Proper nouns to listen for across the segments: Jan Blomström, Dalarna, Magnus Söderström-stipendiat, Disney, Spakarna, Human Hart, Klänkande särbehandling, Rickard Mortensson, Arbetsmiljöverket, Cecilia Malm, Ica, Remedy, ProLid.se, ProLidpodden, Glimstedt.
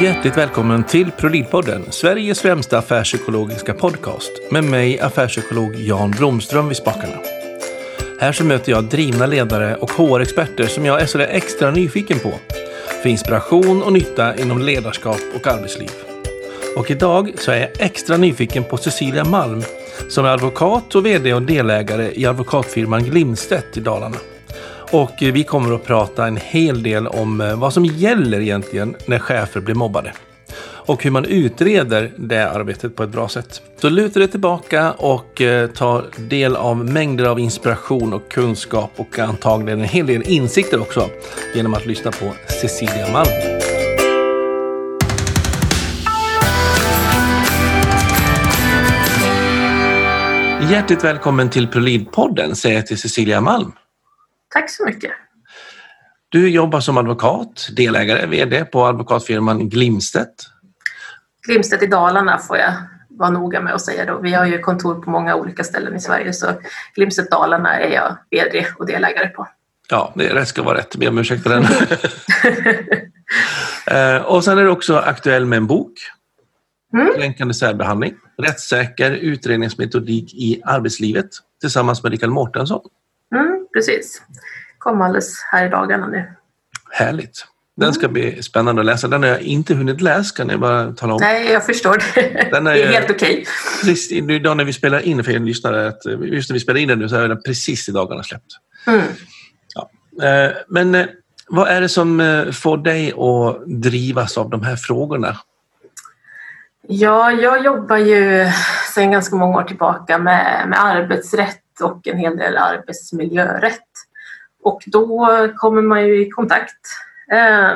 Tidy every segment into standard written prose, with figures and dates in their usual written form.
Hjärtligt välkommen till ProLidpodden, Sveriges främsta affärspsykologiska podcast med mig, affärspsykolog Jan Blomström vid Spakarna. Här så möter jag drivna ledare och HR-experter som jag är så extra nyfiken på för inspiration och nytta inom ledarskap och arbetsliv. Och idag så är jag extra nyfiken på Cecilia Malm som är advokat och vd och delägare i advokatfirman Glimstedt i Dalarna. Och vi kommer att prata en hel del om vad som gäller egentligen när chefer blir mobbade. Och hur man utreder det arbetet på ett bra sätt. Så luta dig tillbaka och ta del av mängder av inspiration och kunskap. Och antagligen en hel del insikter också genom att lyssna på Cecilia Malm. Hjärtligt välkommen till ProLid-podden, säger jag till Cecilia Malm. Tack så mycket. Du jobbar som advokat, delägare, vd på advokatfirman Glimstedt. Glimstedt i Dalarna får jag vara noga med att säga då. Vi har ju kontor på många olika ställen i Sverige så Glimstedt Dalarna är jag vd och delägare på. Ja, det ska vara rätt. Be om ursäkt för den. Och sen är du också aktuell med en bok. Klänkande särbehandling. Rättssäker utredningsmetodik i arbetslivet tillsammans med Rickard Mortensson. Precis. Kom alldeles här i dagarna nu. Härligt. Den ska bli spännande att läsa. Den har jag inte hunnit läsa, kan jag bara tala om. Nej, jag förstår. Den är helt okej. Precis idag när vi spelar in, för er lyssnare, att just när vi spelar in den nu så är den precis i dagarna släppt. Ja. Men vad är det som får dig att drivas av de här frågorna? Ja, jag jobbar ju sedan ganska många år tillbaka med arbetsrätt och en hel del arbetsmiljörätt. Och då kommer man ju i kontakt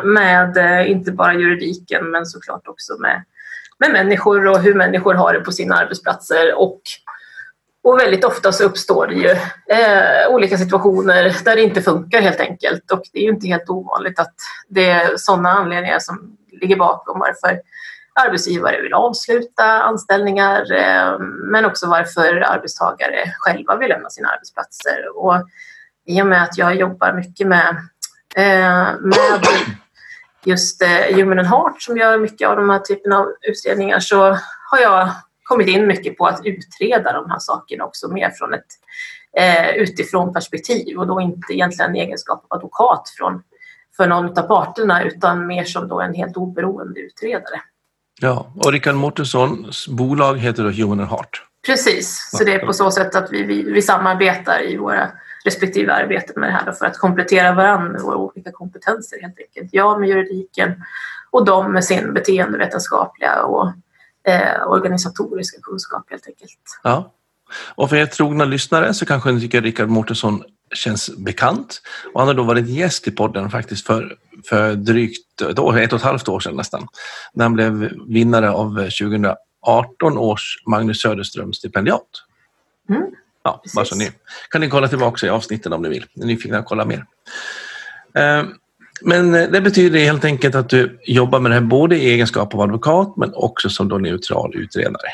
med inte bara juridiken men såklart också med människor och hur människor har det på sina arbetsplatser. Och väldigt ofta så uppstår det ju olika situationer där det inte funkar helt enkelt. Och det är ju inte helt ovanligt att det är sådana anledningar som ligger bakom varför arbetsgivare vill avsluta anställningar men också varför arbetstagare själva vill lämna sina arbetsplatser. Och i och med att jag jobbar mycket med just Human Hart som gör mycket av de här typen av utredningar så har jag kommit in mycket på att utreda de här sakerna också mer från ett utifrån perspektiv och då inte egentligen egenskap av advokat för någon av parterna utan mer som då en helt oberoende utredare. Ja, och Rickard Mortenssons bolag heter då Human Hart. Precis, så det är på så sätt att vi samarbetar i våra respektive arbeten med det här för att komplettera varandra med våra olika kompetenser helt enkelt. Jag med juridiken och de med sin beteendevetenskapliga och organisatoriska kunskap helt enkelt. Ja, och för er trogna lyssnare så kanske ni tycker att Rickard Mortensson känns bekant. Och han har då varit gäst i podden faktiskt för drygt ett och ett halvt år sedan nästan. När han blev vinnare av 2018 års Magnus Söderström-stipendiat. Ja, bara så ni. Kan ni kolla tillbaka i avsnitten om ni vill. Ni fick kolla mer. Men det betyder helt enkelt att du jobbar med det här både i egenskap av advokat men också som då neutral utredare.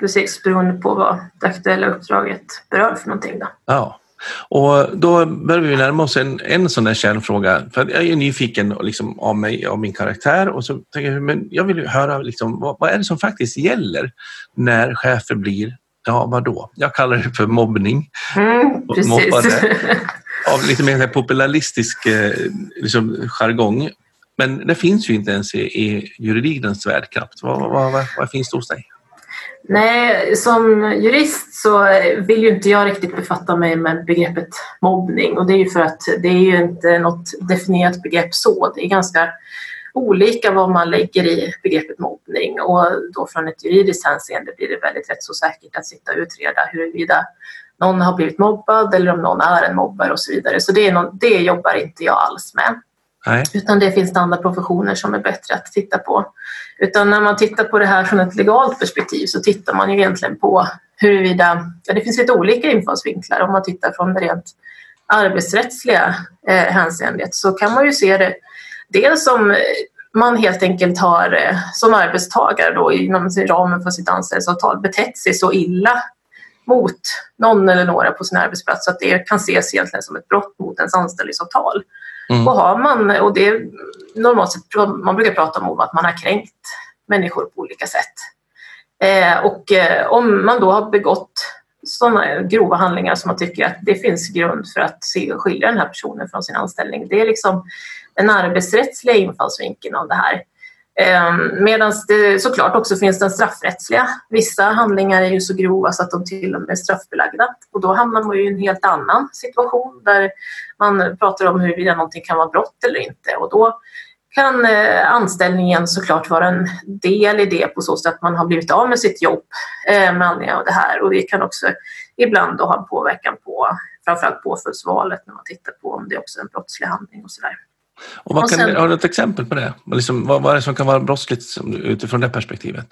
Precis, beroende på vad det aktuella uppdraget berör för någonting då. Ja. Och då börjar vi närma oss en sån där kärnfråga. För jag är nyfiken liksom, av mig och min karaktär. Och så tänker jag, men jag vill ju höra liksom, vad är det som faktiskt gäller när chefer blir, ja vadå? Jag kallar det för mobbning. Precis. Av lite mer popularistisk liksom, jargong. Men det finns ju inte ens i juridikens värld knappt. Vad finns det hos dig? Nej, som jurist så vill ju inte jag riktigt befatta mig med begreppet mobbning och det är ju för att det är ju inte något definierat begrepp så. Det är ganska olika vad man lägger i begreppet mobbning och då från ett juridiskt hänseende blir det väldigt rätt så säkert att sitta och utreda huruvida någon har blivit mobbad eller om någon är en mobbare och så vidare. Så det jobbar inte jag alls med. Nej. Utan det finns andra professioner som är bättre att titta på. Utan när man tittar på det här från ett legalt perspektiv så tittar man ju egentligen på huruvida, ja det finns lite olika infallsvinklar om man tittar från det rent arbetsrättsliga hänseendet så kan man ju se det dels som man helt enkelt har som arbetstagare då inom ramen för sitt anställningsavtal betett sig så illa mot någon eller några på sin arbetsplats så att det kan ses egentligen som ett brott mot ens anställningsavtal. Och har man, och det är normalt sett, man brukar prata om att man har kränkt människor på olika sätt. Och om man då har begått sådana grova handlingar som man tycker att det finns grund för att skilja den här personen från sin anställning. Det är liksom den arbetsrättsliga infallsvinkeln av det här. Medan det såklart också finns den straffrättsliga. Vissa handlingar är ju så grova så att de till och med är straffbelagda. Och då hamnar man ju i en helt annan situation där man pratar om huruvida någonting kan vara brott eller inte. Och då kan anställningen såklart vara en del i det på så sätt att man har blivit av med sitt jobb med anledning av det här. Och det kan också ibland då ha en påverkan på framförallt påföljdsvalet när man tittar på om det också är en brottslig handling och sådär. Och har du ett exempel på det? Liksom, vad är det som kan vara brottsligt utifrån det perspektivet?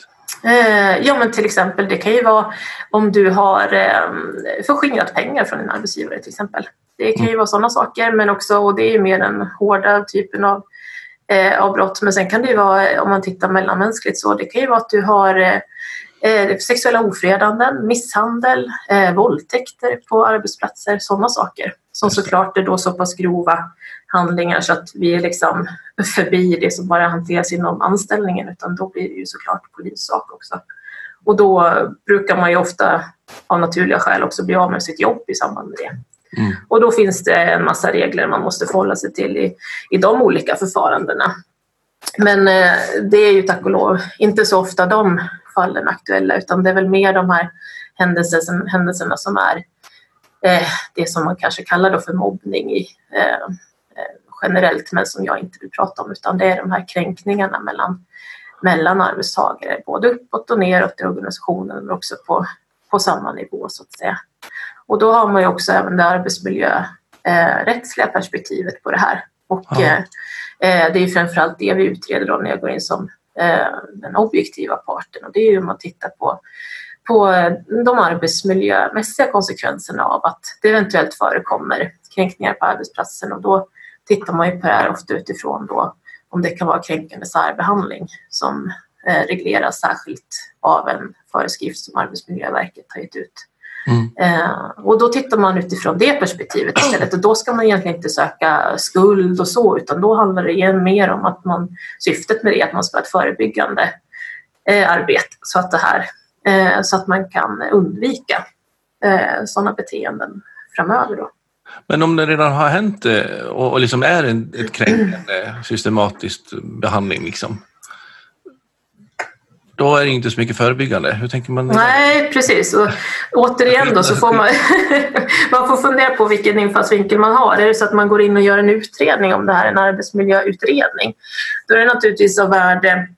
Ja, men till exempel, det kan ju vara om du har förskingrat pengar från din arbetsgivare till exempel. Det kan ju vara sådana saker, men också, och det är ju mer den hårda typen av brott. Men sen kan det ju vara, om man tittar mellanmänskligt så, det kan ju vara att du har sexuella ofredanden, misshandel, våldtäkter på arbetsplatser, sådana saker. Som såklart är då så pass grova handlingar så att vi är liksom förbi det som bara hanteras inom anställningen, utan då blir det ju såklart polissak också. Och då brukar man ju ofta av naturliga skäl också bli av med sitt jobb i samband med det. Mm. Och då finns det en massa regler man måste förhålla sig till i de olika förfarandena. Men det är ju tack och lov inte så ofta de fallen aktuella, utan det är väl mer de här händelserna som är det som man kanske kallar då för mobbning i generellt, men som jag inte vill prata om, utan det är de här kränkningarna mellan arbetstagare, både uppåt och neråt i organisationen, men också på samma nivå så att säga. Och då har man ju också även det arbetsmiljörättsliga perspektivet på det här. Och det är ju framförallt det vi utreder då när jag går in som den objektiva parten, och det är ju om man tittar på de arbetsmiljömässiga konsekvenserna av att det eventuellt förekommer kränkningar på arbetsplatsen, och då tittar man ju på det här ofta utifrån då, om det kan vara kränkande särbehandling som regleras särskilt av en föreskrift som Arbetsmiljöverket har gett ut. Och då tittar man utifrån det perspektivet istället, och då ska man egentligen inte söka skuld och så, utan då handlar det igen mer om att syftet med det är att man ska ha ett förebyggande arbete så att man kan undvika sådana beteenden framöver då. Men om det redan har hänt och liksom är ett kränkande systematiskt behandling liksom, då är det inte så mycket förebyggande. Hur tänker man? Nej, precis. Och återigen då så får man får fundera på vilken infallsvinkel man har. Är det så att man går in och gör en utredning om det här, en arbetsmiljöutredning, då är det naturligtvis av värde,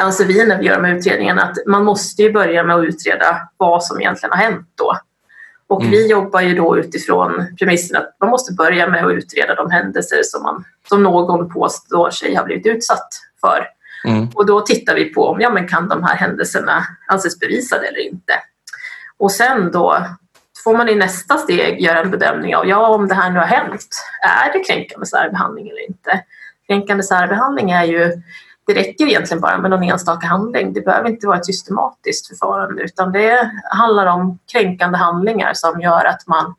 anser vi när vi gör de här utredningarna, att man måste ju börja med att utreda vad som egentligen har hänt då. Och vi jobbar ju då utifrån premissen att man måste börja med att utreda de händelser som någon påstår sig har blivit utsatt för. Och då tittar vi på om kan de här händelserna anses bevisade eller inte. Och sen då får man i nästa steg göra en bedömning av om det här nu har hänt. Är det kränkande särbehandling eller inte? Kränkande särbehandling är ju, det räcker egentligen bara med någon enstaka handling. Det behöver inte vara ett systematiskt förfarande, utan det handlar om kränkande handlingar som gör att man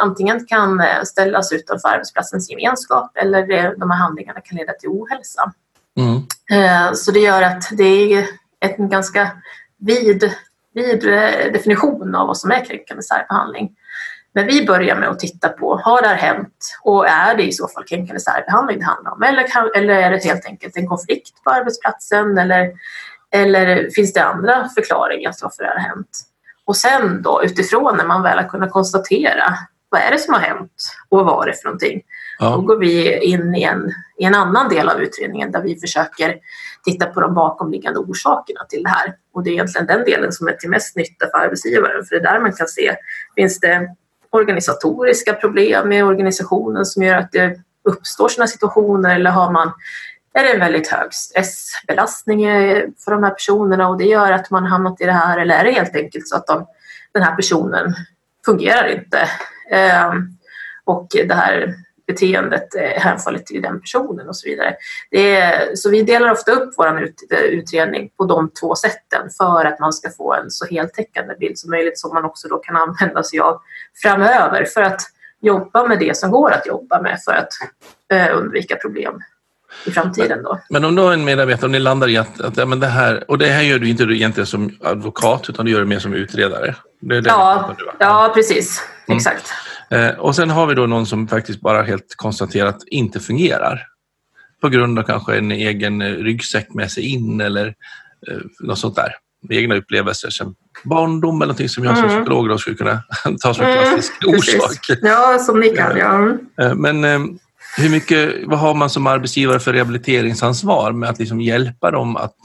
antingen kan ställas utanför arbetsplatsens gemenskap, eller de här handlingarna kan leda till ohälsa. Så det gör att det är en ganska vid definition av vad som är kränkande särbehandling. Men vi börjar med att titta på, har det här hänt, och är det i så fall kränkande särbehandling det handlar om? Eller är det helt enkelt en konflikt på arbetsplatsen? Eller finns det andra förklaringar till varför det har hänt? Och sen då utifrån när man väl har kunnat konstatera vad är det som har hänt och vad är det för någonting. Då går vi in i en annan del av utredningen där vi försöker titta på de bakomliggande orsakerna till det här. Och det är egentligen den delen som är till mest nytta för arbetsgivaren, för det är där man kan se, finns det organisatoriska problem med organisationen som gör att det uppstår sådana situationer, eller är det en väldigt hög stressbelastning för de här personerna och det gör att man hamnat i det här, eller är det helt enkelt så att den här personen fungerar inte och det här beteendet är hänfallet till den personen och så vidare. Så vi delar ofta upp vår utredning på de två sätten för att man ska få en så heltäckande bild som möjligt, som man också då kan använda sig av framöver för att jobba med det som går att jobba med för att undvika problem i framtiden då. Men om du har en medarbetare, om ni landar i att ja, men det här, och det här gör du inte du egentligen som advokat utan du gör det mer som utredare. Det är det ja, precis. Mm. Exakt. Och sen har vi då någon som faktiskt bara helt konstaterat inte fungerar. På grund av kanske en egen ryggsäck med sig in eller något sånt där. Egna upplevelser som barndom eller någonting som jag som psykolog då skulle kunna ta som klassisk orsak. Ja, som ni kan, ja. Men hur mycket, vad har man som arbetsgivare för rehabiliteringsansvar med att liksom hjälpa dem att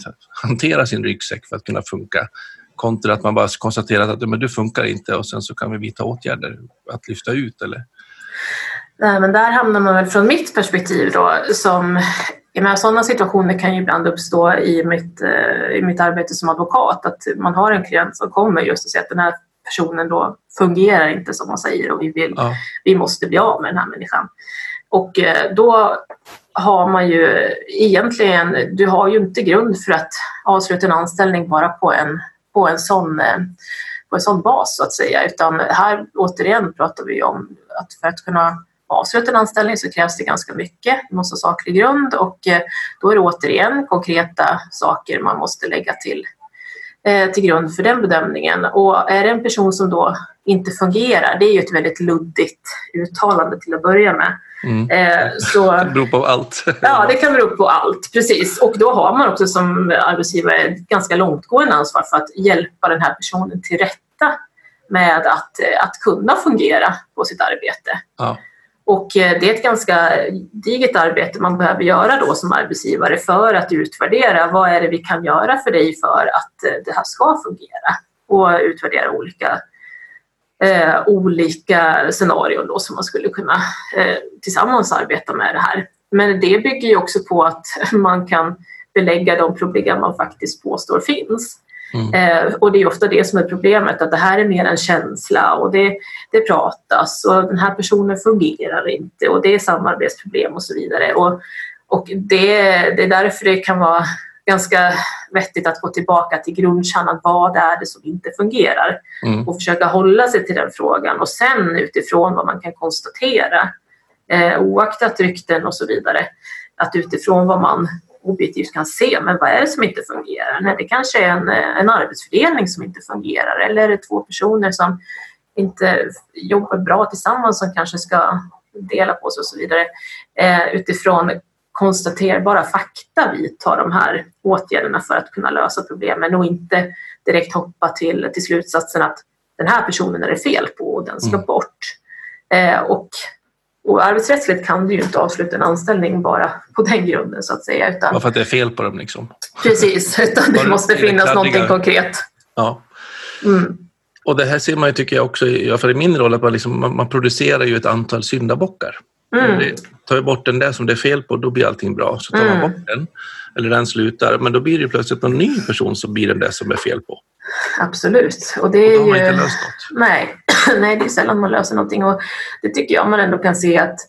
hantera sin ryggsäck för att kunna funka? Kontra att man bara konstaterat att men du funkar inte och sen så kan vi vidta åtgärder att lyfta ut eller? Nej, men där hamnar man väl från mitt perspektiv då som... Sådana situationer kan ju ibland uppstå i mitt arbete som advokat, att man har en klient som kommer just och säger att den här personen då fungerar inte som man säger och vi måste bli av med den här människan. Och då har man ju egentligen, du har ju inte grund för att avsluta en anställning bara på en sån bas så att säga, utan här återigen pratar vi om att för att kunna avsluta en anställning så krävs det ganska mycket. Man måste ha saklig grund och då är det återigen konkreta saker man måste lägga till grund för den bedömningen. Och är det en person som då inte fungerar, det är ju ett väldigt luddigt uttalande till att börja med. Så, det beror på allt. Ja, det kan bero på allt, precis. Och då har man också som arbetsgivare ganska långtgående ansvar för att hjälpa den här personen till rätta med att kunna fungera på sitt arbete. Ja. Och det är ett ganska digert arbete man behöver göra då som arbetsgivare för att utvärdera vad är det vi kan göra för dig för att det här ska fungera. Och utvärdera olika scenarion då som man skulle kunna tillsammans arbeta med det här. Men det bygger ju också på att man kan belägga de problem man faktiskt påstår finns. Och det är ofta det som är problemet, att det här är mer en känsla och det pratas och den här personen fungerar inte och det är samarbetsproblem och så vidare. Och det är därför det kan vara ganska vettigt att gå tillbaka till grundkärnan, vad är det som inte fungerar och försöka hålla sig till den frågan och sen utifrån vad man kan konstatera, oaktat rykten och så vidare, att utifrån vad man objektivt kan se, men vad är det som inte fungerar? Nej, det kanske är en arbetsfördelning som inte fungerar, eller är det två personer som inte jobbar bra tillsammans som kanske ska dela på sig och så vidare. Utifrån konstaterbara fakta vi tar de här åtgärderna för att kunna lösa problemen och inte direkt hoppa till slutsatsen att den här personen är det fel på och den ska bort. Och arbetsrättsligt kan du ju inte avsluta en anställning bara på den grunden så att säga. Utan... för att det är fel på dem liksom. Precis, utan det måste finnas någonting konkret. Ja. Mm. Och det här ser man ju, tycker jag också, i alla fall i min roll, att man producerar ju ett antal syndabockar. Tar jag bort den där som det är fel på, då blir allting bra. Så tar man bort den, eller den slutar, men då blir det plötsligt någon ny person som blir den där som är fel på. Absolut. Och det är och då har man inte löst något. Nej, det är sällan man löser någonting, och det tycker jag man ändå kan se att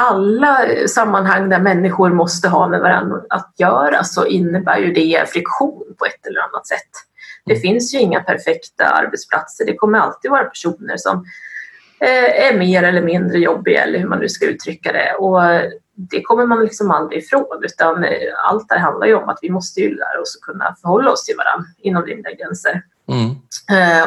alla sammanhang där människor måste ha med varandra att göra så innebär ju det friktion på ett eller annat sätt. Det finns ju inga perfekta arbetsplatser, det kommer alltid vara personer som är mer eller mindre jobbiga eller hur man nu ska uttrycka det, och det kommer man liksom aldrig ifrån, utan allt det handlar ju om att vi måste ju lära oss att kunna förhålla oss till varandra inom rimliga gränser.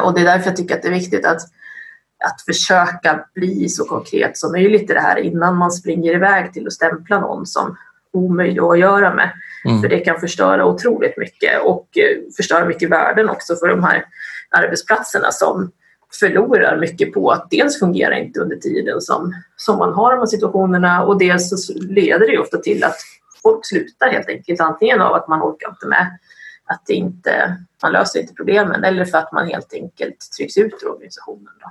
Och det är därför jag tycker att det är viktigt att försöka bli så konkret som möjligt i det här innan man springer iväg till att stämpla någon som omöjlig att göra med. För det kan förstöra otroligt mycket och förstöra mycket värden också för de här arbetsplatserna som förlorar mycket på att dels fungerar inte under tiden som man har de här situationerna, och dels så leder det ofta till att folk slutar helt enkelt, antingen av att man orkar inte med att man löser inte problemen, eller för att man helt enkelt trycks ut ur organisationen. Då.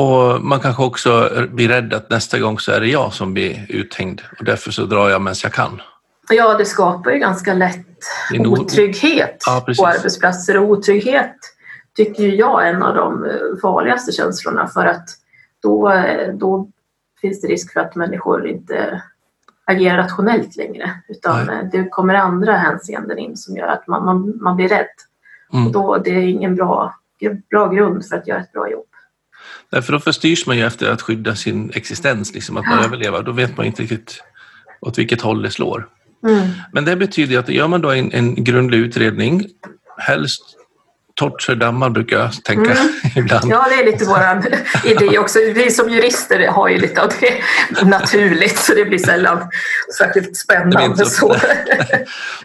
Och man kanske också blir rädd att nästa gång så är det jag som blir uthängd och därför så drar jag medan jag kan. Ja, det skapar ju ganska lätt otrygghet på arbetsplatser, och otrygghet tycker jag är en av de farligaste känslorna, för att då finns det risk för att människor inte agerar rationellt längre, utan det kommer andra hänseenden in som gör att man blir rädd. Och då det är ingen bra grund för att göra ett bra jobb. Därför då förstyrs man ju efter att skydda sin existens, liksom att man överlever. Då vet man inte riktigt åt vilket håll det slår. Mm. Men det betyder att gör man då en grundlig utredning, helst torturdammar brukar jag tänka ibland. Ja, det är lite våran idé också. Vi som jurister har ju lite av det naturligt, så det blir sällan särskilt spännande. Så.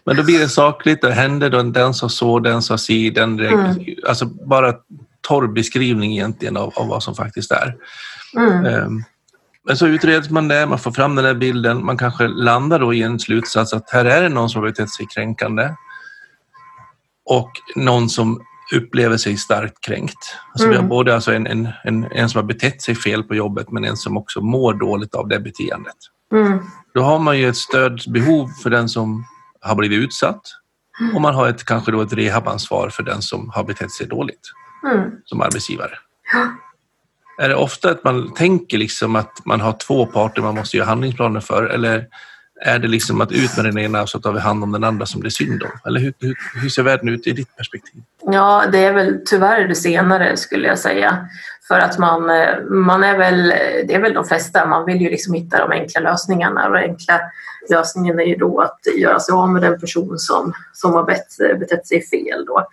Men då blir det sakligt, det händer då den som så, den som si, den alltså bara torr beskrivning egentligen av vad som faktiskt är. Men så utreds man det, man får fram den där bilden, man kanske landar då i en slutsats att här är det någon som har betett sig kränkande och någon som upplever sig starkt kränkt. Alltså vi har både alltså en som har betett sig fel på jobbet, men en som också mår dåligt av det beteendet. Då har man ju ett stödbehov för den som har blivit utsatt, och man har kanske då ett rehabansvar för den som har betett sig dåligt som arbetsgivare. Ja. Är det ofta att man tänker liksom att man har två parter man måste göra handlingsplaner för, eller är det liksom att ut med den ena så tar vi hand om den andra som det är synd om? Eller hur ser världen ut i ditt perspektiv? Ja, det är väl tyvärr det senare skulle jag säga. För att man är väl, det är väl de flesta, man vill ju liksom hitta de enkla lösningarna. Och enkla lösningen är ju då att göra sig av med den person som har betett sig fel då.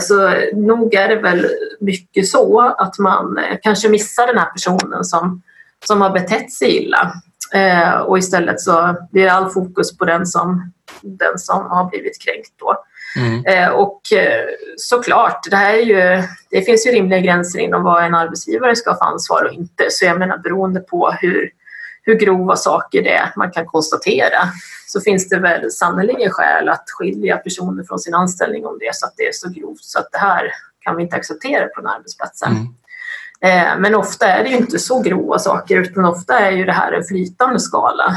Så nog är det väl mycket så att man kanske missar den här personen som har betett sig illa. Och istället så blir det all fokus på den som har blivit kränkt då. Och såklart, det finns ju rimliga gränser inom vad en arbetsgivare ska få ansvar och inte. Så jag menar, beroende på hur grova saker det är man kan konstatera, så finns det väl sannolikt skäl att skilja personer från sin anställning om det, så att det är så grovt så att det här kan vi inte acceptera på den arbetsplatsen. Men ofta är det ju inte så grova saker, utan ofta är ju det här en flytande skala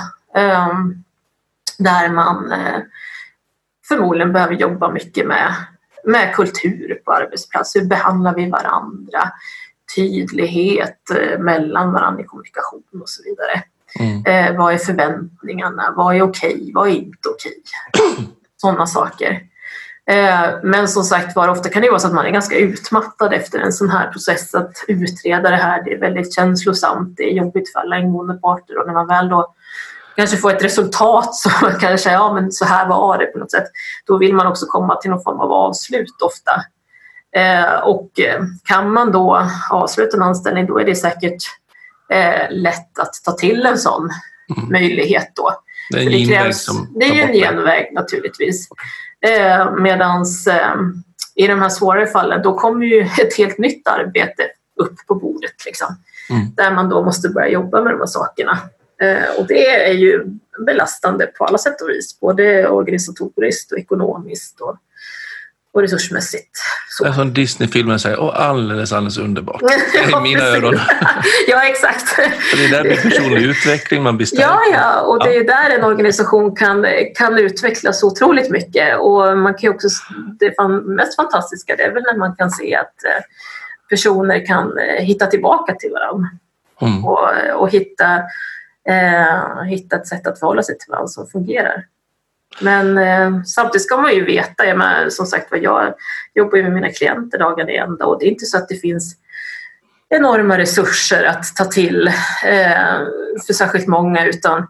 där man förmodligen behöver jobba mycket med kultur på arbetsplats. Hur behandlar vi varandra? Tydlighet mellan varandra i kommunikation och så vidare. Vad är förväntningarna? Vad är okej? Vad är inte okej? Sådana saker. Men som sagt, ofta kan det vara så att man är ganska utmattad efter en sån här process att utreda det här. Det är väldigt känslosamt, det är jobbigt för alla ingående parter, och när man väl då kanske får ett resultat så kanske, ja men så här var det på något sätt. Då vill man också komma till någon form av avslut ofta. Och kan man då avsluta en anställning, då är det säkert lätt att ta till en sån möjlighet då. Det är en genväg naturligtvis. Medans i de här svårare fallen, då kommer ju ett helt nytt arbete upp på bordet liksom, där man då måste börja jobba med de här sakerna, och det är ju belastande på alla sätt och vis, både organisatoriskt och ekonomiskt och resursmässigt. Så. Det är som Disney-filmen säger, och alldeles underbart. I mina öron. Ja, exakt. För det är där med personlig utveckling man bestämmer. Ja, och det är där en organisation kan utvecklas otroligt mycket. Och man kan också, det mest fantastiska det är väl när man kan se att personer kan hitta tillbaka till varandra. Och hitta ett sätt att förhålla sig till varandra som fungerar. Men samtidigt ska man ju veta, som sagt, jag jobbar ju med mina klienter dagen i ända, och det är inte så att det finns enorma resurser att ta till för särskilt många, utan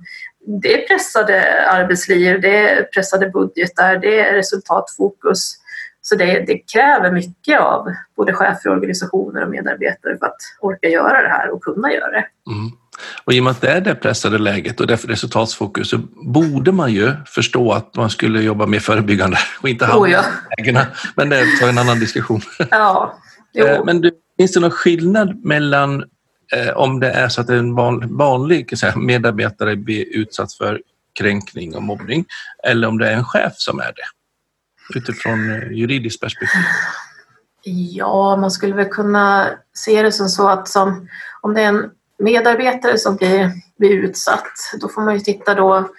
det är pressade arbetsliv, det är pressade budgetar, det är resultatfokus, så det kräver mycket av både chefer, organisationer och medarbetare för att orka göra det här och kunna göra det. Och i och med att det är det pressade läget och därför resultatsfokus, så borde man ju förstå att man skulle jobba mer förebyggande och inte hamna i lägena. Men det tar en annan diskussion. Ja, men finns det någon skillnad mellan om det är så att en vanlig medarbetare blir utsatt för kränkning och mobbning, eller om det är en chef som är det utifrån juridiskt perspektiv? Ja, man skulle väl kunna se det som så att om det är en medarbetare som blir utsatt, då får man ju titta då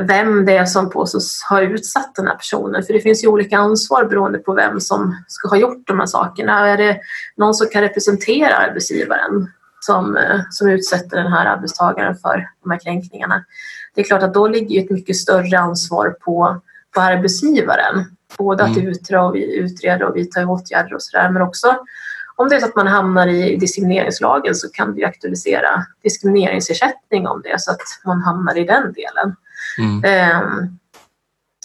vem det är som påstås ha utsatt den här personen. För det finns ju olika ansvar beroende på vem som ska ha gjort de här sakerna. Är det någon som kan representera arbetsgivaren som utsätter den här arbetstagaren för de här kränkningarna? Det är klart att då ligger ju ett mycket större ansvar på arbetsgivaren. Både att utreda och vidta åtgärder och sådär, men också Om det är så att man hamnar i diskrimineringslagen så kan vi aktualisera diskrimineringsersättning om det så att man hamnar i den delen. Mm.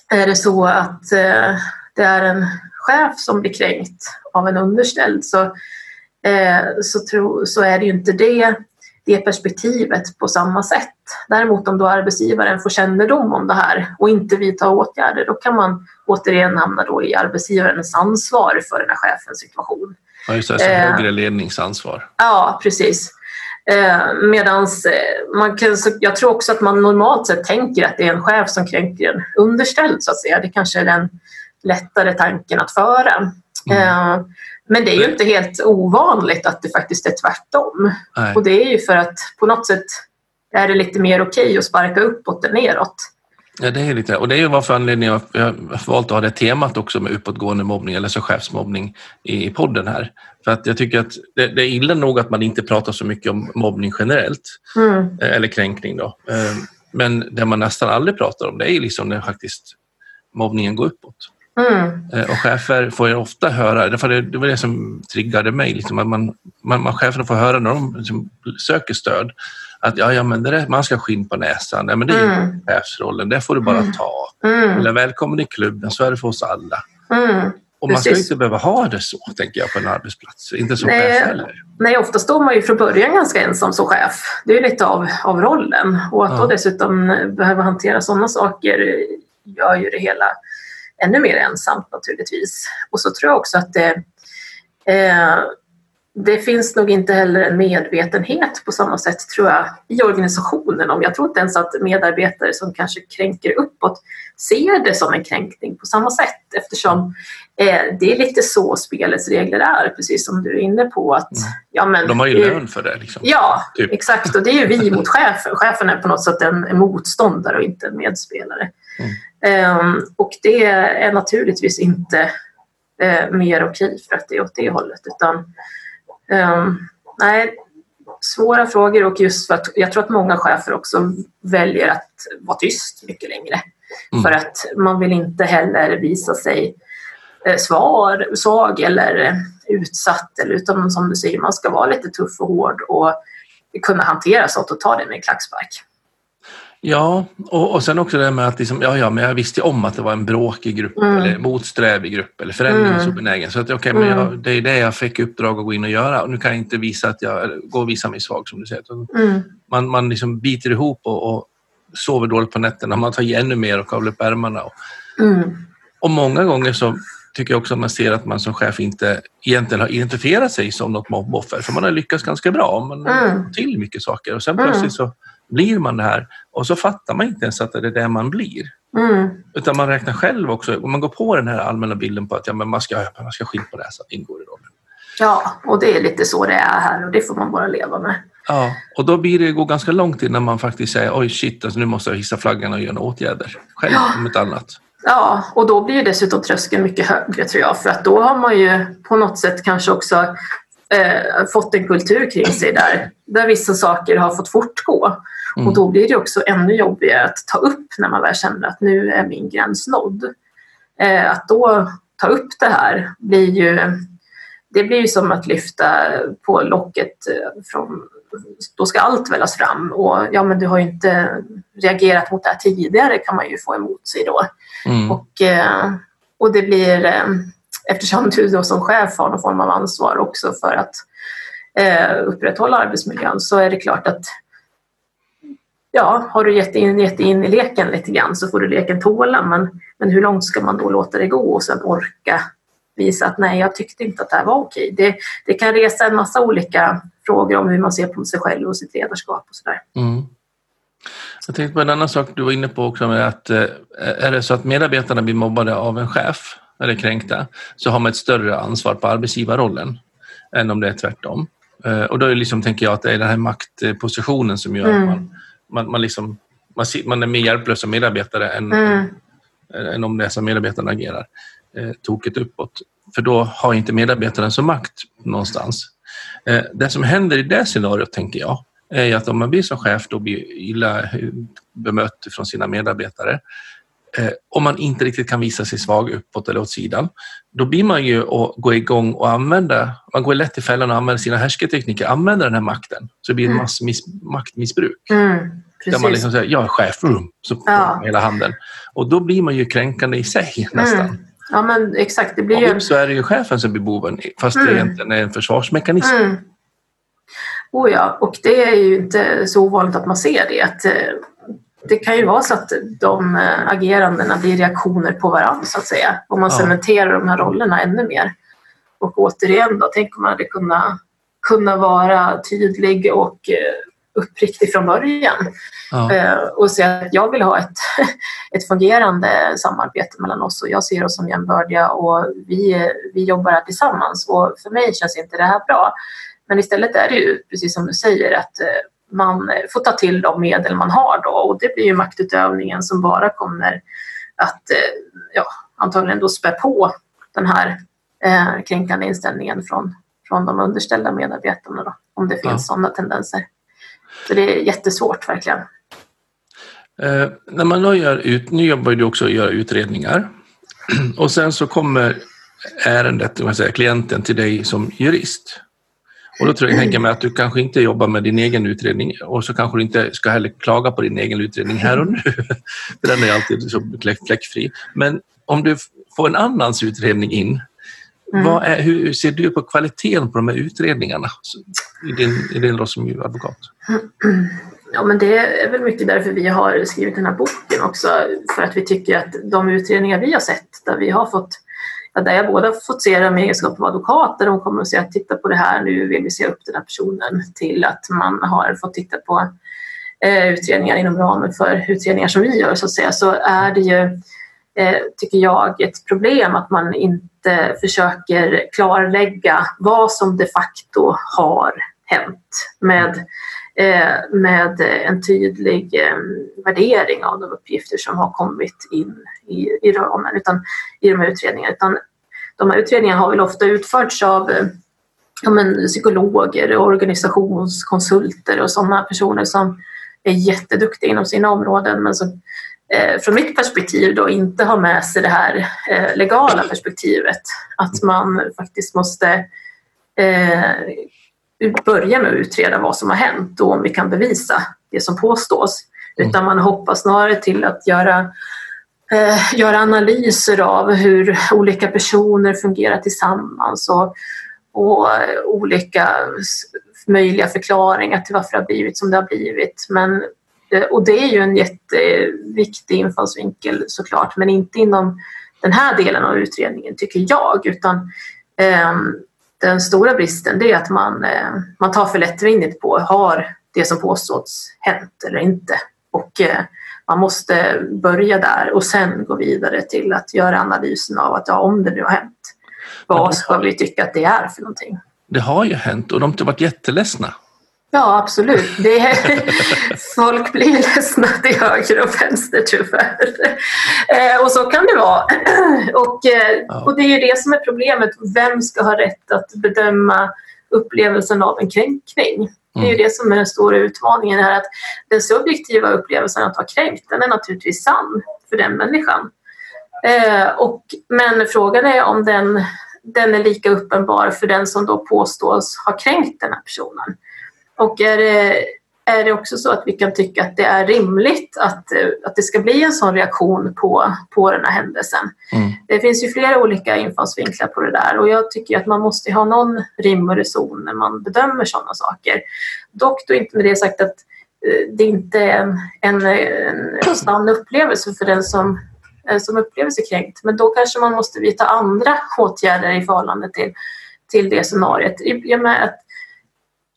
Är det så att det är en chef som blir kränkt av en underställd så är det ju inte det perspektivet på samma sätt. Däremot om då arbetsgivaren får kännedom om det här och inte vidtar åtgärder, då kan man återigen hamna då i arbetsgivarens ansvar för den här chefens situation. Ja, just det, som högre ledningsansvar. Ja, precis. Medans man kan, jag tror också att man normalt sett tänker att det är en chef som kränker en underställd så att säga. Det kanske är den lättare tanken att föra. Mm. Men det är ju inte helt ovanligt att det faktiskt är tvärtom. Nej. Och det är ju för att på något sätt är det lite mer okej att sparka uppåt än neråt. Ja, det är lite. Och det är ju varför anledningen jag har valt att ha det temat också med uppåtgående mobbning eller så chefsmobbning i podden här. För att jag tycker att det är illa nog att man inte pratar så mycket om mobbning generellt. Mm. Eller kränkning då. Men det man nästan aldrig pratar om det är liksom när faktiskt mobbningen går uppåt. Mm. Och chefer får ju ofta höra, för det var det som triggade mig liksom, att cheferna får höra när de liksom söker stöd att men det där, man ska skinn på näsan, men det är ju chefsrollen, det får du bara ta, eller välkommen i klubben, så är det för oss alla. Mm. Och man ska ju inte behöva ha det så, tänker jag, på en arbetsplats, inte som chef heller. Nej, ofta står man ju från början ganska ensam som chef, det är ju lite av rollen, och att då dessutom behöva hantera sådana saker gör ju det hela ännu mer ensamt naturligtvis. Och så tror jag också att det finns nog inte heller en medvetenhet på samma sätt tror jag i organisationen. Jag tror inte ens att medarbetare som kanske kränker uppåt ser det som en kränkning på samma sätt. Eftersom det är lite så spelets regler är, precis som du är inne på. Att, de har ju lön för det. Liksom. Ja, typ. Exakt. Och det är ju vi mot chefen. Chefen är på något sätt en motståndare och inte en medspelare. Mm. Och det är naturligtvis inte mer okej för att det är åt det hållet, utan svåra frågor, och just för att jag tror att många chefer också väljer att vara tyst mycket längre för att man vill inte heller visa sig svag eller utsatt, eller, utan som du säger, man ska vara lite tuff och hård och kunna hantera sånt och ta det med en klackspark. Ja, och sen också det med att liksom, men jag visste om att det var en bråkig grupp eller motsträvig grupp eller förändringsobenägen. Så att det är det jag fick uppdrag att gå in och göra, och nu kan jag inte visa att jag går och visa mig svag, som du säger. Man liksom biter ihop och sover dåligt på nätterna, man tar ännu mer och kavlar upp ärmarna. Och många gånger så tycker jag också att man ser att man som chef inte egentligen har identifierat sig som något mobboffer, för man har lyckats ganska bra, man har till mycket saker, och sen plötsligt så blir man det här, och så fattar man inte ens att det är det man blir. Utan man räknar själv också, och man går på den här allmänna bilden på att man ska skilja på det här, så ingår det då. Ja, och det är lite så det är här, och det får man bara leva med. Ja, och då blir det gå ganska långt innan man faktiskt säger nu måste jag hissa flaggan och göra några åtgärder själv om ett annat. Ja, och då blir ju dessutom tröskeln mycket högre tror jag, för att då har man ju på något sätt kanske också fått en kultur kring sig där vissa saker har fått fortgå. Och då blir det också ännu jobbigare att ta upp när man väl känner att nu är min gräns nådd. Att då ta upp det här blir ju som att lyfta på locket från, då ska allt väljas fram, och men du har ju inte reagerat mot det här tidigare, kan man ju få emot sig då. Och det blir, eftersom du då som chef har någon form av ansvar också för att upprätthålla arbetsmiljön, så är det klart att har du gett in i leken lite grann, så får du leken tåla, men hur långt ska man då låta det gå och sen orka visa att nej, jag tyckte inte att det här var okej. Det kan resa en massa olika frågor om hur man ser på sig själv och sitt ledarskap och sådär. Jag tänkte på en annan sak du var inne på också, med att är det så att medarbetarna blir mobbade av en chef eller kränkta, så har man ett större ansvar på arbetsgivarrollen än om det är tvärtom. Och då är det liksom, tänker jag, att det är den här maktpositionen som gör att man är mer hjälplös som medarbetare än om det är som medarbetarna agerar toket uppåt. För då har inte medarbetaren så makt någonstans. Det som händer i det scenariot, tänker jag, är att om man blir som chef, då blir illa bemött från sina medarbetare. om man inte riktigt kan visa sig svag uppåt eller åt sidan, då blir man ju att gå igång och använda, man går lätt i fällan och använder sina härsketekniker, använder den här makten, så det blir en maktmissbruk. Där man liksom säger, jag är chef, så på hela handen. Och då blir man ju kränkande i sig nästan. Ja, men exakt. Det blir ju... Så är det ju chefen som blir boven, fast det egentligen är en försvarsmekanism. Oh ja, och det är ju inte så ovanligt att man ser det. Att det kan ju vara så att de agerandena blir reaktioner på varandra, så att säga. Och man cementerar de här rollerna ännu mer. Och återigen då, tänk om man hade kunna vara tydlig och uppriktig från början. Och säga att jag vill ha ett fungerande samarbete mellan oss, och jag ser oss som jämbördiga och vi jobbar här tillsammans, och för mig känns inte det här bra. Men istället är det ju, precis som du säger, att man får ta till de medel man har då, och det blir ju maktutövningen som bara kommer att antagligen då spä på den här kränkande inställningen från de underställda medarbetarna då, om det finns sådana tendenser. Så det är jättesvårt verkligen. När man nu jobbar du också att göra utredningar, och sen så kommer ärendet, klienten till dig som jurist. Och då tänker jag mig att du kanske inte jobbar med din egen utredning, och så kanske du inte ska heller klaga på din egen utredning här och nu. Den är alltid så fläckfri. Men om du får en annans utredning in, hur ser du på kvaliteten på de här utredningarna i din roll som advokat? Ja, men det är väl mycket därför vi har skrivit den här boken också, för att vi tycker att de utredningar vi har sett, där vi har fått, där jag båda fått se det med egenskap av advokat, där de kommer att säga att titta på det här, nu vill vi se upp den här personen, till att man har fått titta på utredningar inom ramen för utredningar som vi gör, så att säga, så är det ju, tycker jag, ett problem att man inte försöker klarlägga vad som de facto har hänt med en tydlig värdering av de uppgifter som har kommit in i ramen, utan i de här utredningarna. Utan de här utredningarna har väl ofta utförts av psykologer och organisationskonsulter och sådana personer som är jätteduktiga inom sina områden, men som från mitt perspektiv då inte har med sig det här legala perspektivet, att man faktiskt måste börja med att utreda vad som har hänt och om vi kan bevisa det som påstås, utan man hoppas snarare till att göra analyser av hur olika personer fungerar tillsammans och olika möjliga förklaringar till varför det har blivit som det har blivit. Och det är ju en jätteviktig infallsvinkel såklart, men inte inom den här delen av utredningen tycker jag, utan den stora bristen är att man tar för lättvindigt på, har det som påstås hänt eller inte, och man måste börja där och sen gå vidare till att göra analysen av att om det nu har hänt, vad ska vi tycka att det är för någonting? Det har ju hänt, och de har varit jätteledsna. Ja, absolut. Folk blir ledsna till höger och vänster tyvärr. Och så kan det vara. Och det är ju det som är problemet. Vem ska ha rätt att bedöma upplevelsen av en kränkning? Det är ju det som är den stora utmaningen här. Att den subjektiva upplevelsen att vara kränkt, den är naturligtvis sann för den människan. Men frågan är om den är lika uppenbar för den som då påstås ha kränkt den här personen. Och är det också så att vi kan tycka att det är rimligt att det ska bli en sån reaktion på den här händelsen? Det finns ju flera olika infallsvinklar på det där, och jag tycker att man måste ha någon rim och reson när man bedömer sådana saker. Dock då inte med det sagt att det inte är en sann upplevelse för den som upplever sig kränkt, men då kanske man måste vidta andra åtgärder i förhållande till det scenariet. I och med att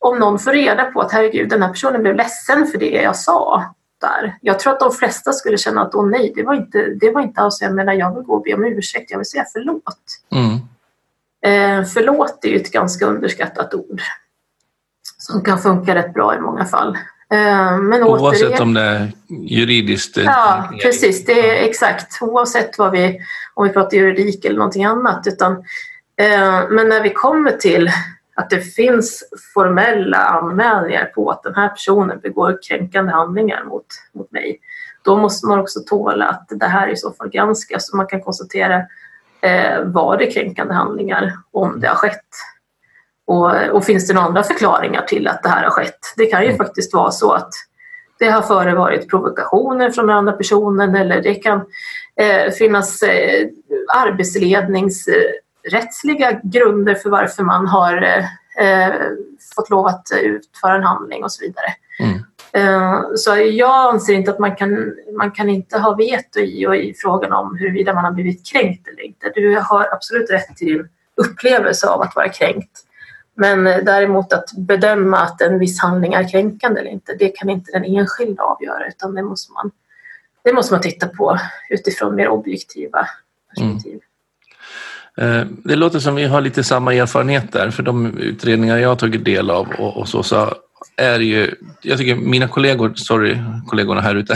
om någon får reda på att herregud, den här personen blev ledsen för det jag sa där. Jag tror att de flesta skulle känna att nej, det var inte alls. Jag menar, jag vill gå och be om ursäkt, jag vill säga förlåt. Förlåt är ju ett ganska underskattat ord som kan funka rätt bra i många fall. Men oavsett om det är juridiskt. Ja, precis, det är exakt. Oavsett om vi pratar juridik eller någonting annat. Men när vi kommer till att det finns formella anmälningar på att den här personen begår kränkande handlingar mot mig. Då måste man också tåla att det här i så fall granskas, så man kan konstatera var det kränkande handlingar, om det har skett. Och finns det några andra förklaringar till att det här har skett? Det kan ju faktiskt vara så att det har förevarit provokationer från den andra personen, eller det kan finnas arbetsledningsrättsliga grunder för varför man har fått lov att utföra en handling och så vidare. Så jag anser inte att man kan inte ha veto i frågan om huruvida man har blivit kränkt eller inte. Du har absolut rätt till din upplevelse av att vara kränkt. Men däremot att bedöma att en viss handling är kränkande eller inte, det kan inte den enskilda avgöra, utan det måste man titta på utifrån mer objektiva perspektiv. Det låter som vi har lite samma erfarenhet där, för de utredningar jag har tagit del av och så är ju, jag tycker mina kollegor, kollegorna här ute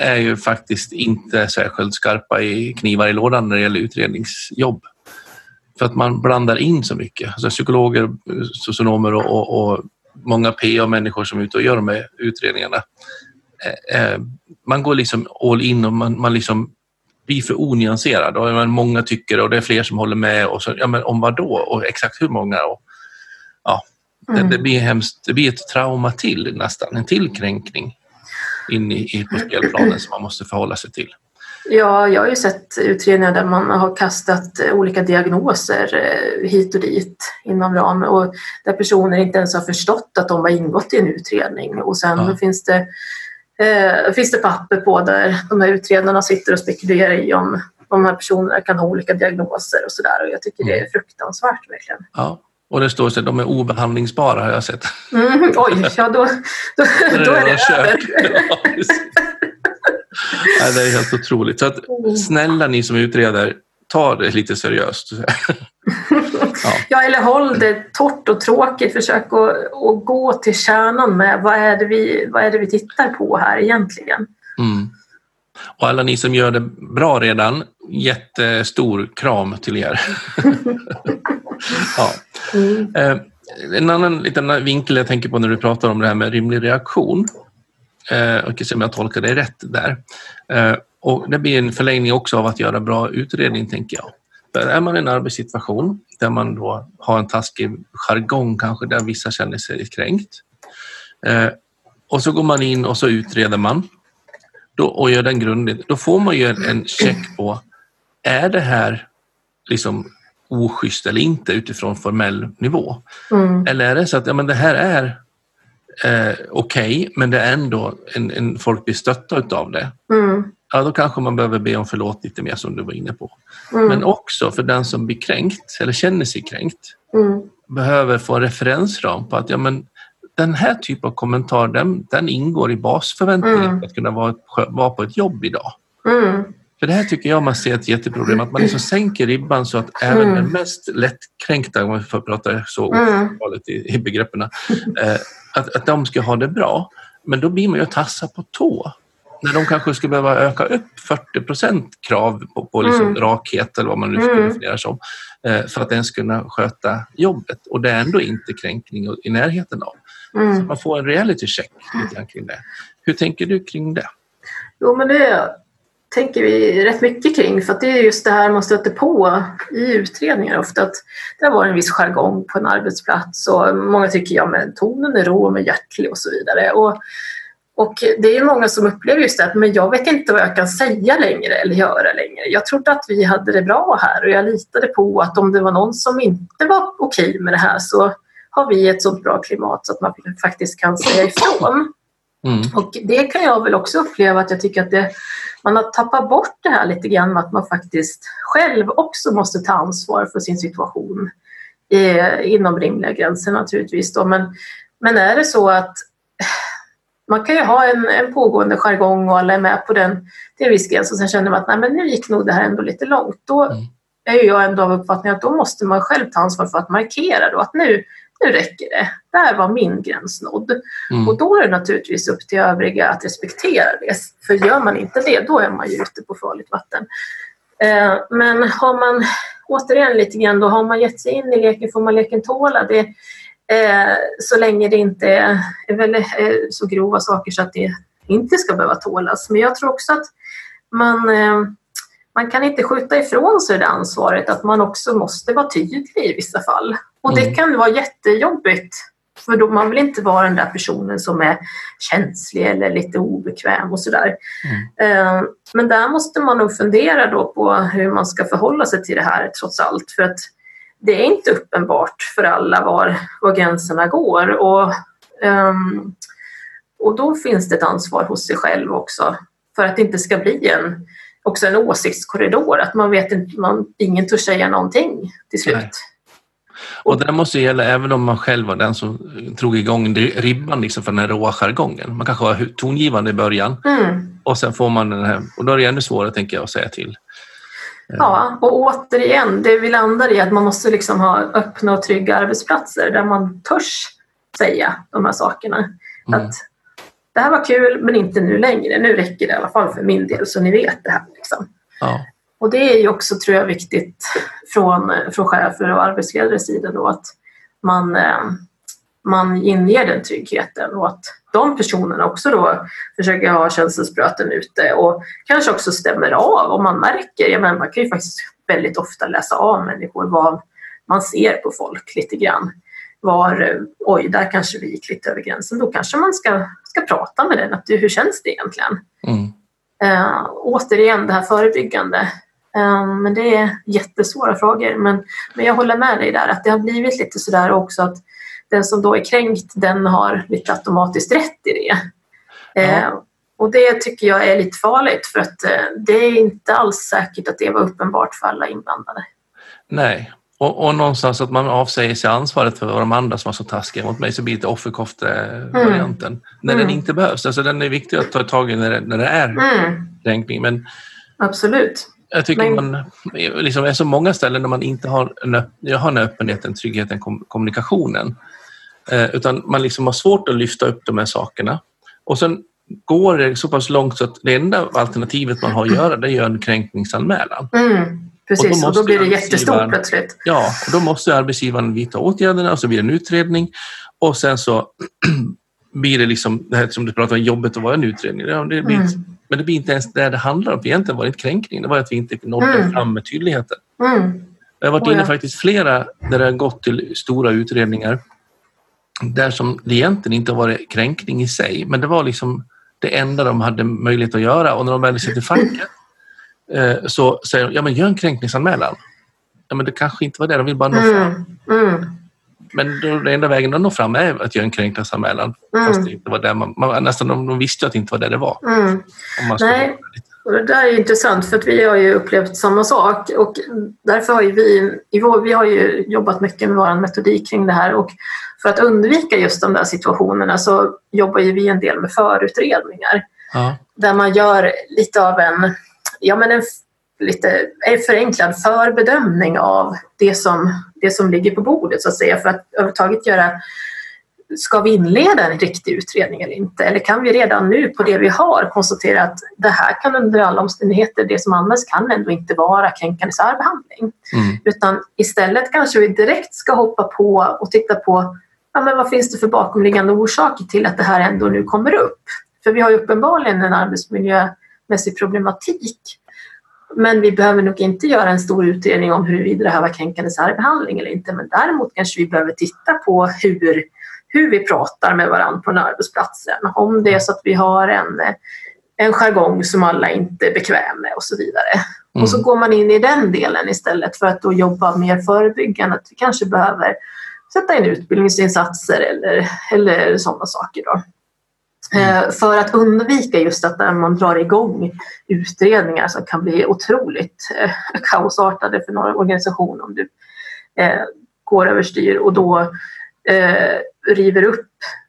är ju faktiskt inte särskilt skarpa i knivar i lådan när det gäller utredningsjobb. För att man blandar in så mycket. Alltså psykologer, socionomer och många PA-människor som är ute och gör med utredningarna. Man går liksom all in och man liksom blir för onyanserad. Och många tycker, och det är fler som håller med. Och så, ja, men om vad då? Och exakt hur många? Och, ja, det blir hemskt. Det blir ett trauma till nästan. En till kränkning in på spelplanen som man måste förhålla sig till. Ja, jag har ju sett utredningar där man har kastat olika diagnoser hit och dit inom ram, och där personer inte ens har förstått att de har ingått i en utredning. Och sen finns det papper på där de här utredarna sitter och spekulerar i om de här personerna kan ha olika diagnoser och sådär. Och jag tycker det är fruktansvärt verkligen. Ja. Och det står så att de är obehandlingsbara, har jag sett. Oj, ja då är det över. Ja, det är helt otroligt. Så att, snälla ni som utreder, ta det lite seriöst. Ja, eller håll det torrt och tråkigt. Försök att gå till kärnan med vad är det vi tittar på här egentligen. Och alla ni som gör det bra redan, jättestor kram till er. En annan liten vinkel jag tänker på när du pratar om det här med rimlig reaktion. Och se om jag tolkar det rätt där. Och det blir en förlängning också av att göra bra utredning, tänker jag. För är man i en arbetssituation där man då har en taskig jargong kanske, där vissa känner sig kränkt. Och så går man in och så utreder man. Och gör den grundligt. Då får man ju en check på, är det här liksom oschysst eller inte utifrån formell nivå? Eller är det så att det här är okej, men det är ändå en folk blir stötta utav det. Ja, då kanske man behöver be om förlåt lite mer, som du var inne på. Men också för den som blir kränkt eller känner sig kränkt, behöver få referensram på att den här typen av kommentar, den ingår i basförväntningen för att kunna vara på ett jobb idag. För det här tycker jag man ser ett jätteproblem, att man liksom sänker ribban så att även den mest lättkränkta, om man får prata så ofarligt i begreppen, att de ska ha det bra. Men då blir man ju tassa på tå. När de kanske skulle behöva öka upp 40% krav på liksom rakhet eller vad man nu skulle definiera som, för att ens kunna sköta jobbet. Och det är ändå inte kränkning i närheten av. Så man får en reality check lite kring det. Hur tänker du kring det? Jo, men det tänker vi rätt mycket kring, för att det är just det här man stöter på i utredningar ofta, att det har varit en viss jargong på en arbetsplats och många tycker men tonen är rå och hjärtlig och så vidare, och det är många som upplever just det, att men jag vet inte vad jag kan säga längre eller göra längre, jag trodde att vi hade det bra här och jag litade på att om det var någon som inte var okej med det här, så har vi ett sådant bra klimat så att man faktiskt kan säga ifrån. Och det kan jag väl också uppleva, att jag tycker att man har tappat bort det här lite grann, att man faktiskt själv också måste ta ansvar för sin situation inom rimliga gränser naturligtvis då. Men är det så att man kan ju ha en pågående jargong och alla är med på den till viss gräns, och sen känner man att nej, men nu gick nog det här ändå lite långt, då är ju jag ändå av uppfattningen att då måste man själv ta ansvar för att markera då, att nu räcker det. Där var min gräns nådd. Och då är det naturligtvis upp till övriga att respektera det. För gör man inte det, då är man ju ute på farligt vatten. Men har man återigen lite grann då, har man gett sig in i leken får man leken tåla det, så länge det inte är väldigt, så grova saker så att det inte ska behöva tålas. Men jag tror också att man kan inte skjuta ifrån sig det ansvaret, att man också måste vara tydlig i vissa fall. Och det kan vara jättejobbigt, för då man vill inte vara den där personen som är känslig eller lite obekväm och sådär. Men där måste man nog fundera då på hur man ska förhålla sig till det här trots allt. För att det är inte uppenbart för alla var gränserna går. Och då finns det ett ansvar hos sig själv också. För att det inte ska bli en åsiktskorridor. Att man vet inte, ingen törs säga någonting till slut. Nej. Och det måste gälla även om man själv var den som drog igång ribban liksom för den här råa jargongen. Man kanske var tongivande i början och sen får man den här, och då är det ännu svårare tänker jag att säga till. Ja, och återigen, det vi landar i att man måste liksom ha öppna och trygga arbetsplatser där man törs säga de här sakerna. Att det här var kul men inte nu längre, nu räcker det i alla fall för min del så ni vet det här liksom. Ja. Och det är ju också tror jag viktigt från chefer och arbetsledares sida då, att man inger den tryggheten och att de personerna också då försöker ha känselspröten ute och kanske också stämmer av om man märker. Ja, men man kan ju faktiskt väldigt ofta läsa av människor vad man ser på folk lite grann. Oj, där kanske vi gick lite över gränsen. Då kanske man ska prata med den. Att, hur känns det egentligen? Återigen det här förebyggande. Men det är jättesvåra frågor. Men jag håller med dig där att det har blivit lite sådär också att den som då är kränkt, den har lite automatiskt rätt i det. Och det tycker jag är lite farligt för att det är inte alls säkert att det var uppenbart för alla inblandade. Nej, och någonstans att man avsäger sig ansvaret för de andra som var så taskiga mot mig så blir det offerkofte-varianten. När den inte behövs. Alltså den är viktig att ta tag i när det är kränkning. Men absolut. Jag tycker man liksom är så många ställen där man inte har en öppenheten, tryggheten, kommunikationen. Utan man liksom har svårt att lyfta upp de här sakerna. Och sen går det så pass långt så att det enda alternativet man har att göra det är en kränkningsanmälan. Precis, och då blir det jättestort plötsligt. Ja, och då måste arbetsgivaren vidta åtgärderna och så blir det en utredning. Och sen så blir det liksom, det här som du pratade om, jobbet att vara en utredning. Men det blir inte ens det handlar om. Egentligen var det inte kränkning. Det var att vi inte nådde fram med tydligheten. Jag har varit inne faktiskt flera där det har gått till stora utredningar där som det egentligen inte var kränkning i sig. Men det var liksom det enda de hade möjlighet att göra. Och när de väl sitter i facket så säger de, ja men gör en kränkningsanmälan. Ja men det kanske inte var det. De vill bara nå fram. Men den enda vägen de når fram är att göra en kränkningsanmälan. Fast det inte var där man nästan de visste att det inte var där det var. Nej, och det där är ju intressant för att vi har ju upplevt samma sak och därför har ju vi har ju jobbat mycket med vår metodik kring det här och för att undvika just de där situationerna så jobbar ju vi en del med förutredningar. Ja. Där man gör lite av en förenklad förbedömning av det som ligger på bordet så att säga för att överhuvudtaget göra, ska vi inleda en riktig utredning eller inte? Eller kan vi redan nu på det vi har konstatera att det här kan under alla omständigheter, det som annars kan ändå inte vara kränkande särbehandling. Utan istället kanske vi direkt ska hoppa på och titta på vad finns det för bakomliggande orsaker till att det här ändå nu kommer upp? För vi har ju uppenbarligen en arbetsmiljömässig problematik. Men vi behöver nog inte göra en stor utredning om huruvida det här var kränkande särbehandling eller inte. Men däremot kanske vi behöver titta på hur vi pratar med varandra på den arbetsplatsen. Om det är så att vi har en jargong som alla inte är bekväm med och så vidare. Och så går man in i den delen istället för att då jobba mer förebyggande. Att vi kanske behöver sätta in utbildningsinsatser eller sådana saker då. För att undvika just att när man drar igång utredningar som kan bli otroligt kaosartade för någon organisation om du går överstyr och då river upp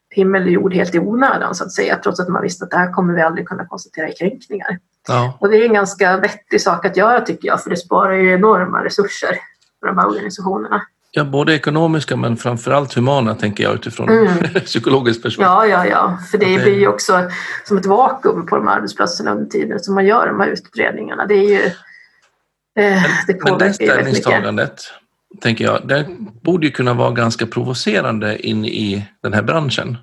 himmel och jord helt i onödan så att säga, trots att man visste att det här kommer vi aldrig kunna konstatera i kränkningar. Ja. Och det är en ganska vettig sak att göra tycker jag, för det sparar ju enorma resurser för de här organisationerna. Ja, både ekonomiska men framförallt humana tänker jag utifrån psykologiskt perspektiv. Ja. För det blir ju också som ett vakuum på de arbetsplatserna under tiden som man gör de här utredningarna. Det är ju Men det ställningstagandet, tänker jag, det borde ju kunna vara ganska provocerande in i den här branschen.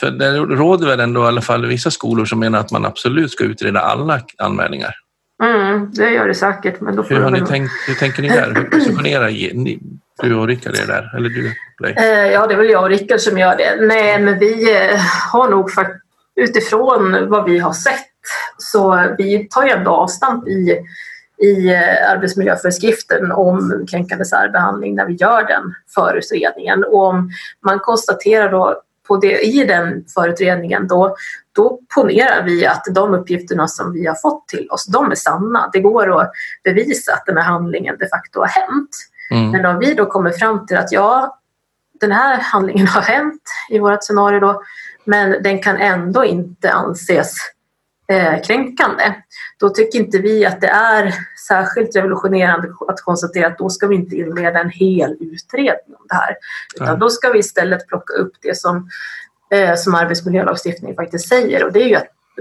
För det råder väl ändå i alla fall vissa skolor som menar att man absolut ska utreda alla anmälningar. Mm, det gör det säkert. Men då får hur tänker ni där? Hur positionerar du och Rickard är där? Eller du, ja, det är väl jag och Rickard som gör det. Nej, men vi har nog utifrån vad vi har sett, så vi tar ju ändå avstamp i arbetsmiljöföreskriften om kränkande särbehandling när vi gör den förutredningen. Och om man konstaterar då på det, i den förutredningen, då ponerar vi att de uppgifterna som vi har fått till oss, de är sanna. Det går att bevisa att den här handlingen de facto har hänt. Mm. Men om vi då kommer fram till att ja, den här handlingen har hänt i vårt scenario då, men den kan ändå inte anses kränkande, då tycker inte vi att det är särskilt revolutionerande att konstatera att då ska vi inte inleda en hel utredning om det här, utan då ska vi istället plocka upp det som arbetsmiljölagstiftningen faktiskt säger, och det är ju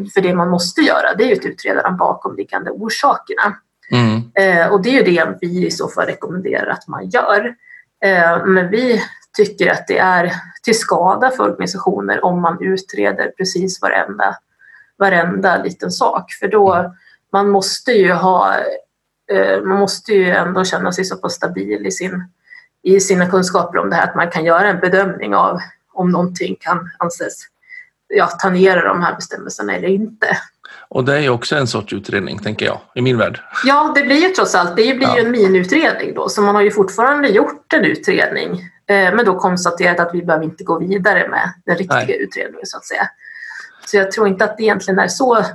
för det man måste göra, det är ju att utreda de bakomliggande orsakerna. Mm. Och det är ju det vi i så fall rekommenderar att man gör, men vi tycker att det är till skada för organisationer om man utreder precis varenda liten sak, för då man måste ju ändå känna sig så pass stabil i sina kunskaper om det här att man kan göra en bedömning av om någonting kan anses tangera de här bestämmelserna eller inte. Och det är ju också en sorts utredning, tänker jag, i min värld. Ja, det blir ju trots allt, det blir ju en minutredning då, så man har ju fortfarande gjort en utredning, men då konstaterat att vi behöver inte gå vidare med den riktiga utredningen så att säga. Så jag tror inte att det egentligen är så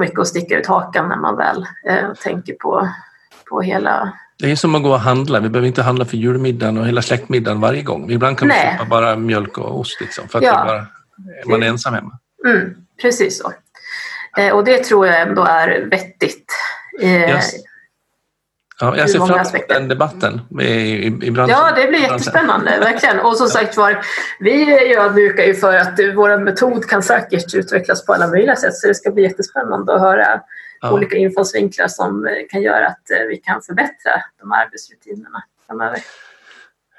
mycket att sticka ut hakan när man väl tänker på hela... Det är som att gå och handla. Vi behöver inte handla för julmiddagen och hela släktmiddagen varje gång. Ibland kan man köpa bara mjölk och ost liksom, för att man är ensam hemma. Mm, precis så. Och det tror jag ändå är vettigt. Ja, jag ser fram emot den debatten i branschen. Ja, det blir jättespännande, verkligen. Och som sagt var, vi är ju ödmjuka för att vår metod kan säkert utvecklas på alla möjliga sätt. Så det ska bli jättespännande att höra olika infallsvinklar som kan göra att vi kan förbättra de här arbetsrutinerna framöver.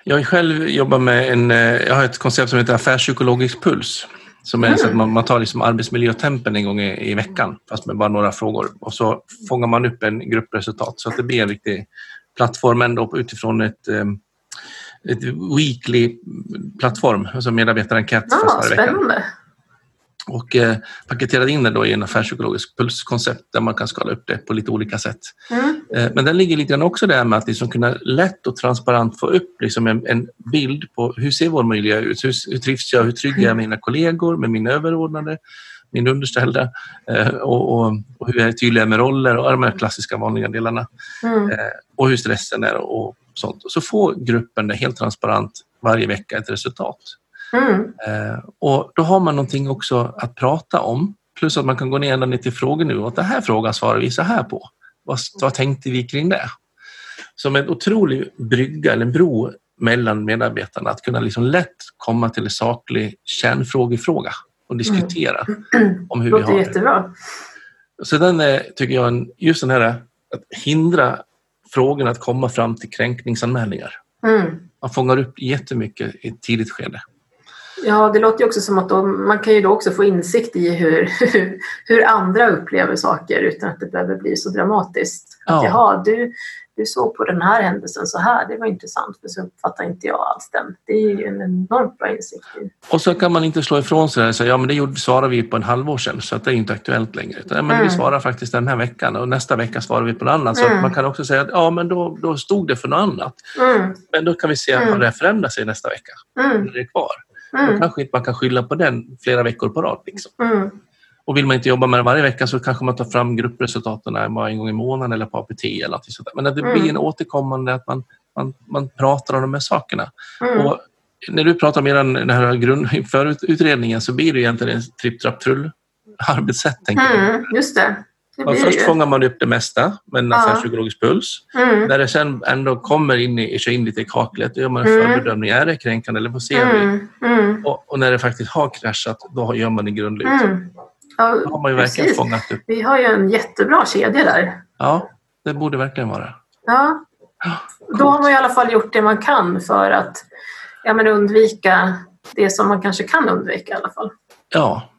Jag själv jobbar med jag har ett koncept som heter affärspsykologisk puls. Som är så att man tar liksom arbetsmiljötempen en gång i veckan, fast med bara några frågor. Och så fångar man upp en gruppresultat så att det blir en riktig plattform ändå utifrån ett weekly plattform, alltså medarbetarenkät fast varje vecka. Och paketerade in det då i en affärspsykologisk pulskoncept där man kan skala upp det på lite olika sätt. Mm. Men den ligger lite grann också där med att liksom kunna lätt och transparent få upp liksom en bild på hur ser vår miljö ut, hur trivs jag, hur trygg är mina kollegor, med mina överordnade, min underställda och hur är jag tydlig med roller och de här klassiska vanliga delarna och hur stressen är och sånt. Och så får gruppen det helt transparent varje vecka ett resultat. Mm. Och då har man någonting också att prata om, plus att man kan gå ner ända ner till frågor nu och att den här frågan svarar vi så här på, vad tänkte vi kring det, som en otrolig brygga eller en bro mellan medarbetarna att kunna liksom lätt komma till en saklig kärnfrågefråga och diskutera om hur vi har jättebra. Det så den är, tycker jag, just den här att hindra frågorna att komma fram till kränkningsanmälningar. Man fångar upp jättemycket i ett tidigt skede. Ja, det låter ju också som att man kan ju då också få insikt i hur andra upplever saker utan att det behöver bli så dramatiskt. Att jaha, du såg på den här händelsen så här, det var intressant, för så uppfattar inte jag alls den. Det är ju en enormt bra insikt. Och så kan man inte slå ifrån sig och säga, ja men det svarade vi på en halvår sedan så att det är inte aktuellt längre. Utan, men vi svarar faktiskt den här veckan och nästa vecka svarar vi på något annat. Så att man kan också säga att ja men då stod det för något annat. Men då kan vi se om det förändrar sig nästa vecka. När det är kvar. Då kanske inte man kan skylla på den flera veckor på rad. Liksom. Och vill man inte jobba med det varje vecka så kanske man tar fram gruppresultaten en gång i månaden eller på APT eller något sådär. Men att det blir en återkommande att man pratar om de här sakerna. Och när du pratar om den här förutredningen så blir det egentligen en tripp-trapp-trull-arbetssätt, tänker jag. Just det. Först fångar man upp det mesta med en affärspsykologisk puls. När det sen ändå kommer in lite i kaklet, gör man en förbedömning, är det kränkande eller vad ser vi? Och när det faktiskt har kraschat, då gör man en grundlig utredning. Ja, då har man ju verkligen fångat upp. Vi har ju en jättebra kedja där. Ja. Det borde verkligen vara. Ja, då har man i alla fall gjort det man kan för att undvika det som man kanske kan undvika i alla fall. Ja,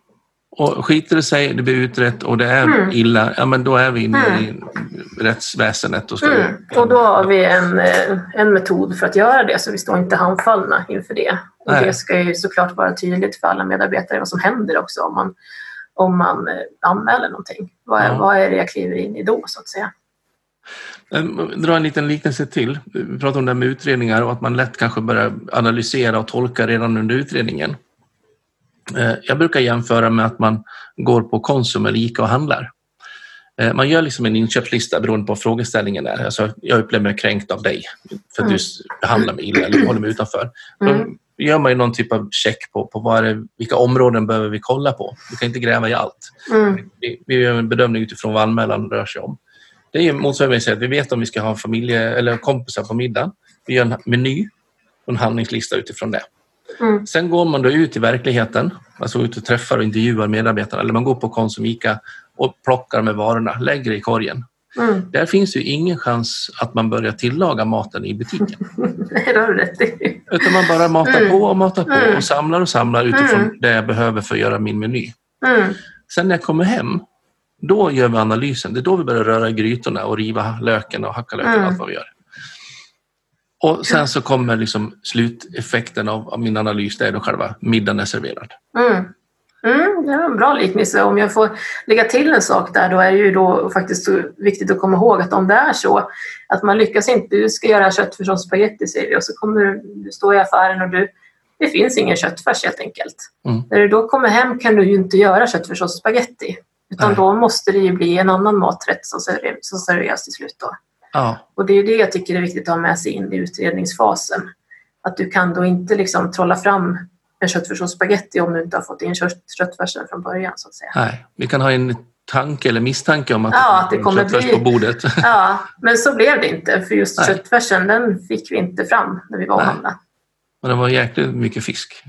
och skiter det sig, det blir utrett och det är illa, då är vi inne i rättsväsendet. Och, och då har vi en metod för att göra det, så vi står inte handfallna inför det. Och det ska ju såklart vara tydligt för alla medarbetare vad som händer också om man anmäler någonting. Vad är det jag kliver in i då, så att säga? Dra en liten liknelse till. Vi pratar om det här med utredningar och att man lätt kanske börjar analysera och tolka redan under utredningen. Jag brukar jämföra med att man går på Konsum eller Ica och handlar. Man gör liksom en inköpslista beroende på frågeställningen där. Alltså, jag upplever mig kränkt av dig för att du behandlar mig illa eller håller mig utanför. Då gör man ju någon typ av check på vilka områden behöver vi kolla på. Vi kan inte gräva i allt. Vi gör en bedömning utifrån vad anmälan rör sig om. Det är motsvarande att vi vet om vi ska ha eller kompisar på middagen. Vi gör en meny och en handlingslista utifrån det. Sen går man då ut i verkligheten, alltså ut och träffar och intervjuar medarbetarna, eller man går på Konsum, Ica och plockar med varorna, lägger i korgen. Där finns ju ingen chans att man börjar tillaga maten i butiken. Det är rätt. Utan man bara matar på och samlar utifrån det jag behöver för att göra min meny. Sen när jag kommer hem, då gör vi analysen. Det är då vi börjar röra grytorna och riva löken och hacka löken och allt vad vi gör. Och sen så kommer liksom sluteffekten av min analys, det är då själva middagen är serverad. Det är en bra liknelse. Om jag får lägga till en sak där, då är det ju då faktiskt viktigt att komma ihåg att om det är så att man lyckas inte, du ska göra köttfärs och spagetti säger vi, och så kommer du stå i affären och det finns ingen köttfärs helt enkelt. När du då kommer hem kan du ju inte göra köttfärs och spagetti, utan då måste det ju bli en annan maträtt som serveras till slut då. Ja. Och det är det jag tycker är viktigt att ha med sig in i utredningsfasen. Att du kan då inte liksom trolla fram en köttfärs och spagetti om du inte har fått in köttfärsen från början, så att säga. Nej, vi kan ha en tanke eller misstanke om att det kommer köttfärs på bordet. Ja, men så blev det inte. För just köttfärsen, den fick vi inte fram när vi var och handla. Och det var jäkligt mycket fisk.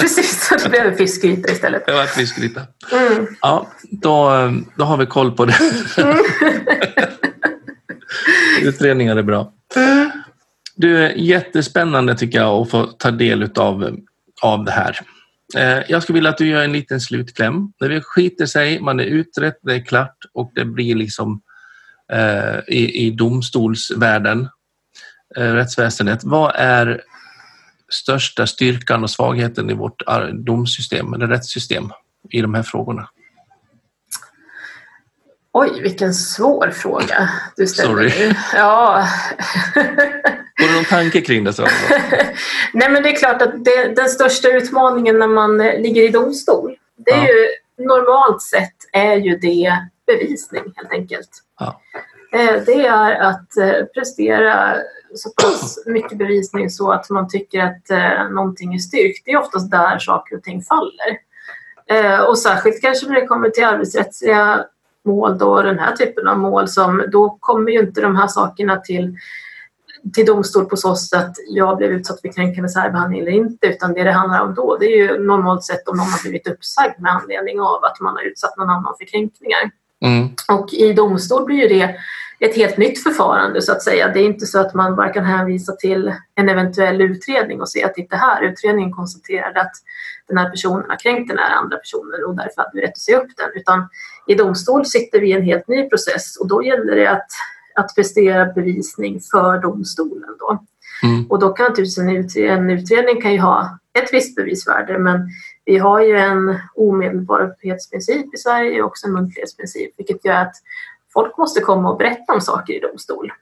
Precis, det blev fiskgryta istället. Det var fiskgryta. Ja, då har vi koll på det. Utredningar är bra. Du, är jättespännande tycker jag att få ta del av det här. Jag skulle vilja att du gör en liten slutkläm. När vi skiter sig, man är utrett, det är klart och det blir liksom i domstolsvärlden, rättsväsendet. Vad är största styrkan och svagheten i vårt domsystem eller rättssystem i de här frågorna? Oj, vilken svår fråga du ställer. Sorry. Ja. Var det någon tanke kring det? Så? Nej, men det är klart att den största utmaningen när man ligger i domstol, det är ju normalt sett är ju det bevisning helt enkelt. Ja. Det är att prestera så pass mycket bevisning så att man tycker att någonting är styrkt. Det är oftast där saker och ting faller. Och särskilt kanske när det kommer till arbetsrättsliga mål då, den här typen av mål, som då kommer ju inte de här sakerna till domstol på så sätt att jag blev utsatt för kränkande särbehandling eller inte, utan det handlar om då, det är ju normalt sett om någon har blivit uppsagd med anledning av att man har utsatt någon annan för kränkningar. Och i domstol blir ju det ett helt nytt förfarande, så att säga. Det är inte så att man bara kan hänvisa till en eventuell utredning och se att inte här utredningen konstaterade att den här personen har kränkt den här andra personen och därför hade vi rätt att se upp den, utan i domstol sitter vi i en helt ny process och då gäller det att prestera bevisning för domstolen då. Och då kan naturligtvis en utredning kan ju ha ett visst bevisvärde, men vi har ju en omedelbarhetsprincip i Sverige och också en muntlighetsprincip, vilket gör att folk måste komma och berätta om saker i domstol.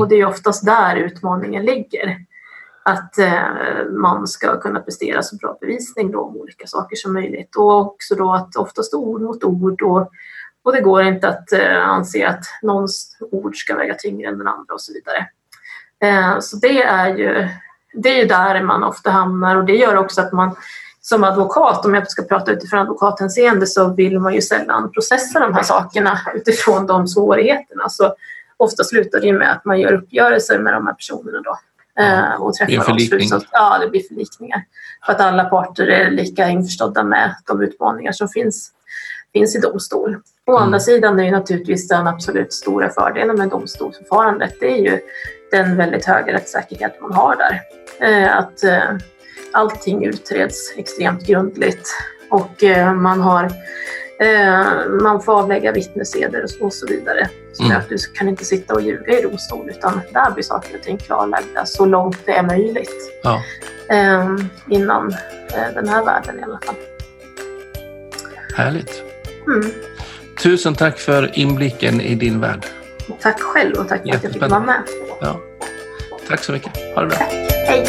Och det är oftast där utmaningen ligger. Att man ska kunna prestera så bra bevisning då om olika saker som möjligt. Och också då att oftast ord mot ord. Och det går inte att anse att någons ord ska väga tyngre än den andra och så vidare. Så det är ju där man ofta hamnar. Och det gör också att man som advokat, om jag ska prata utifrån advokathänseende, så vill man ju sällan processa de här sakerna utifrån de svårigheterna. Så ofta slutar det med att man gör uppgörelser med de här personerna då. Och träffar förlikningar. Ja, det blir förlikningar. För att alla parter är lika införstådda med de utmaningar som finns. finns i domstol. Å andra sidan är ju naturligtvis den absolut stora fördelen med domstolsförfarandet. Det är ju den väldigt höga rättssäkerhet man har där. Att allting utreds extremt grundligt och man får avlägga vittneseder och så vidare. Så att du kan inte sitta och ljuga i domstol, utan där blir saker och ting klarlagda så långt det är möjligt. Ja. Innan den här världen i alla fall. Härligt. Tusen tack för inblicken i din värld. Tack själv och tack för att jag fick vara med. Ja. Tack så mycket. Ha det bra. Tack. Hej.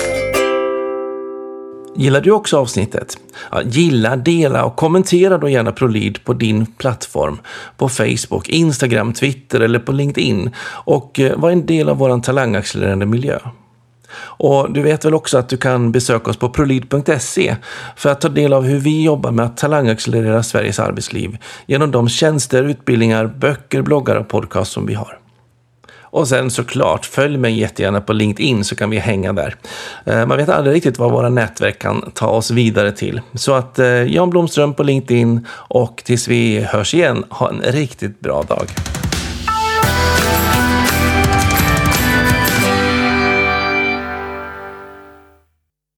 Gillar du också avsnittet? Ja, gilla, dela och kommentera då gärna ProLid på din plattform. På Facebook, Instagram, Twitter eller på LinkedIn. Och var en del av vår talangaccelererande miljö. Och du vet väl också att du kan besöka oss på ProLid.se för att ta del av hur vi jobbar med att talangaccelerera Sveriges arbetsliv genom de tjänster, utbildningar, böcker, bloggar och podcast som vi har. Och sen såklart, följ mig jättegärna på LinkedIn så kan vi hänga där. Man vet aldrig riktigt vad våra nätverk kan ta oss vidare till. Så att Jan Blomström på LinkedIn, och tills vi hörs igen, ha en riktigt bra dag.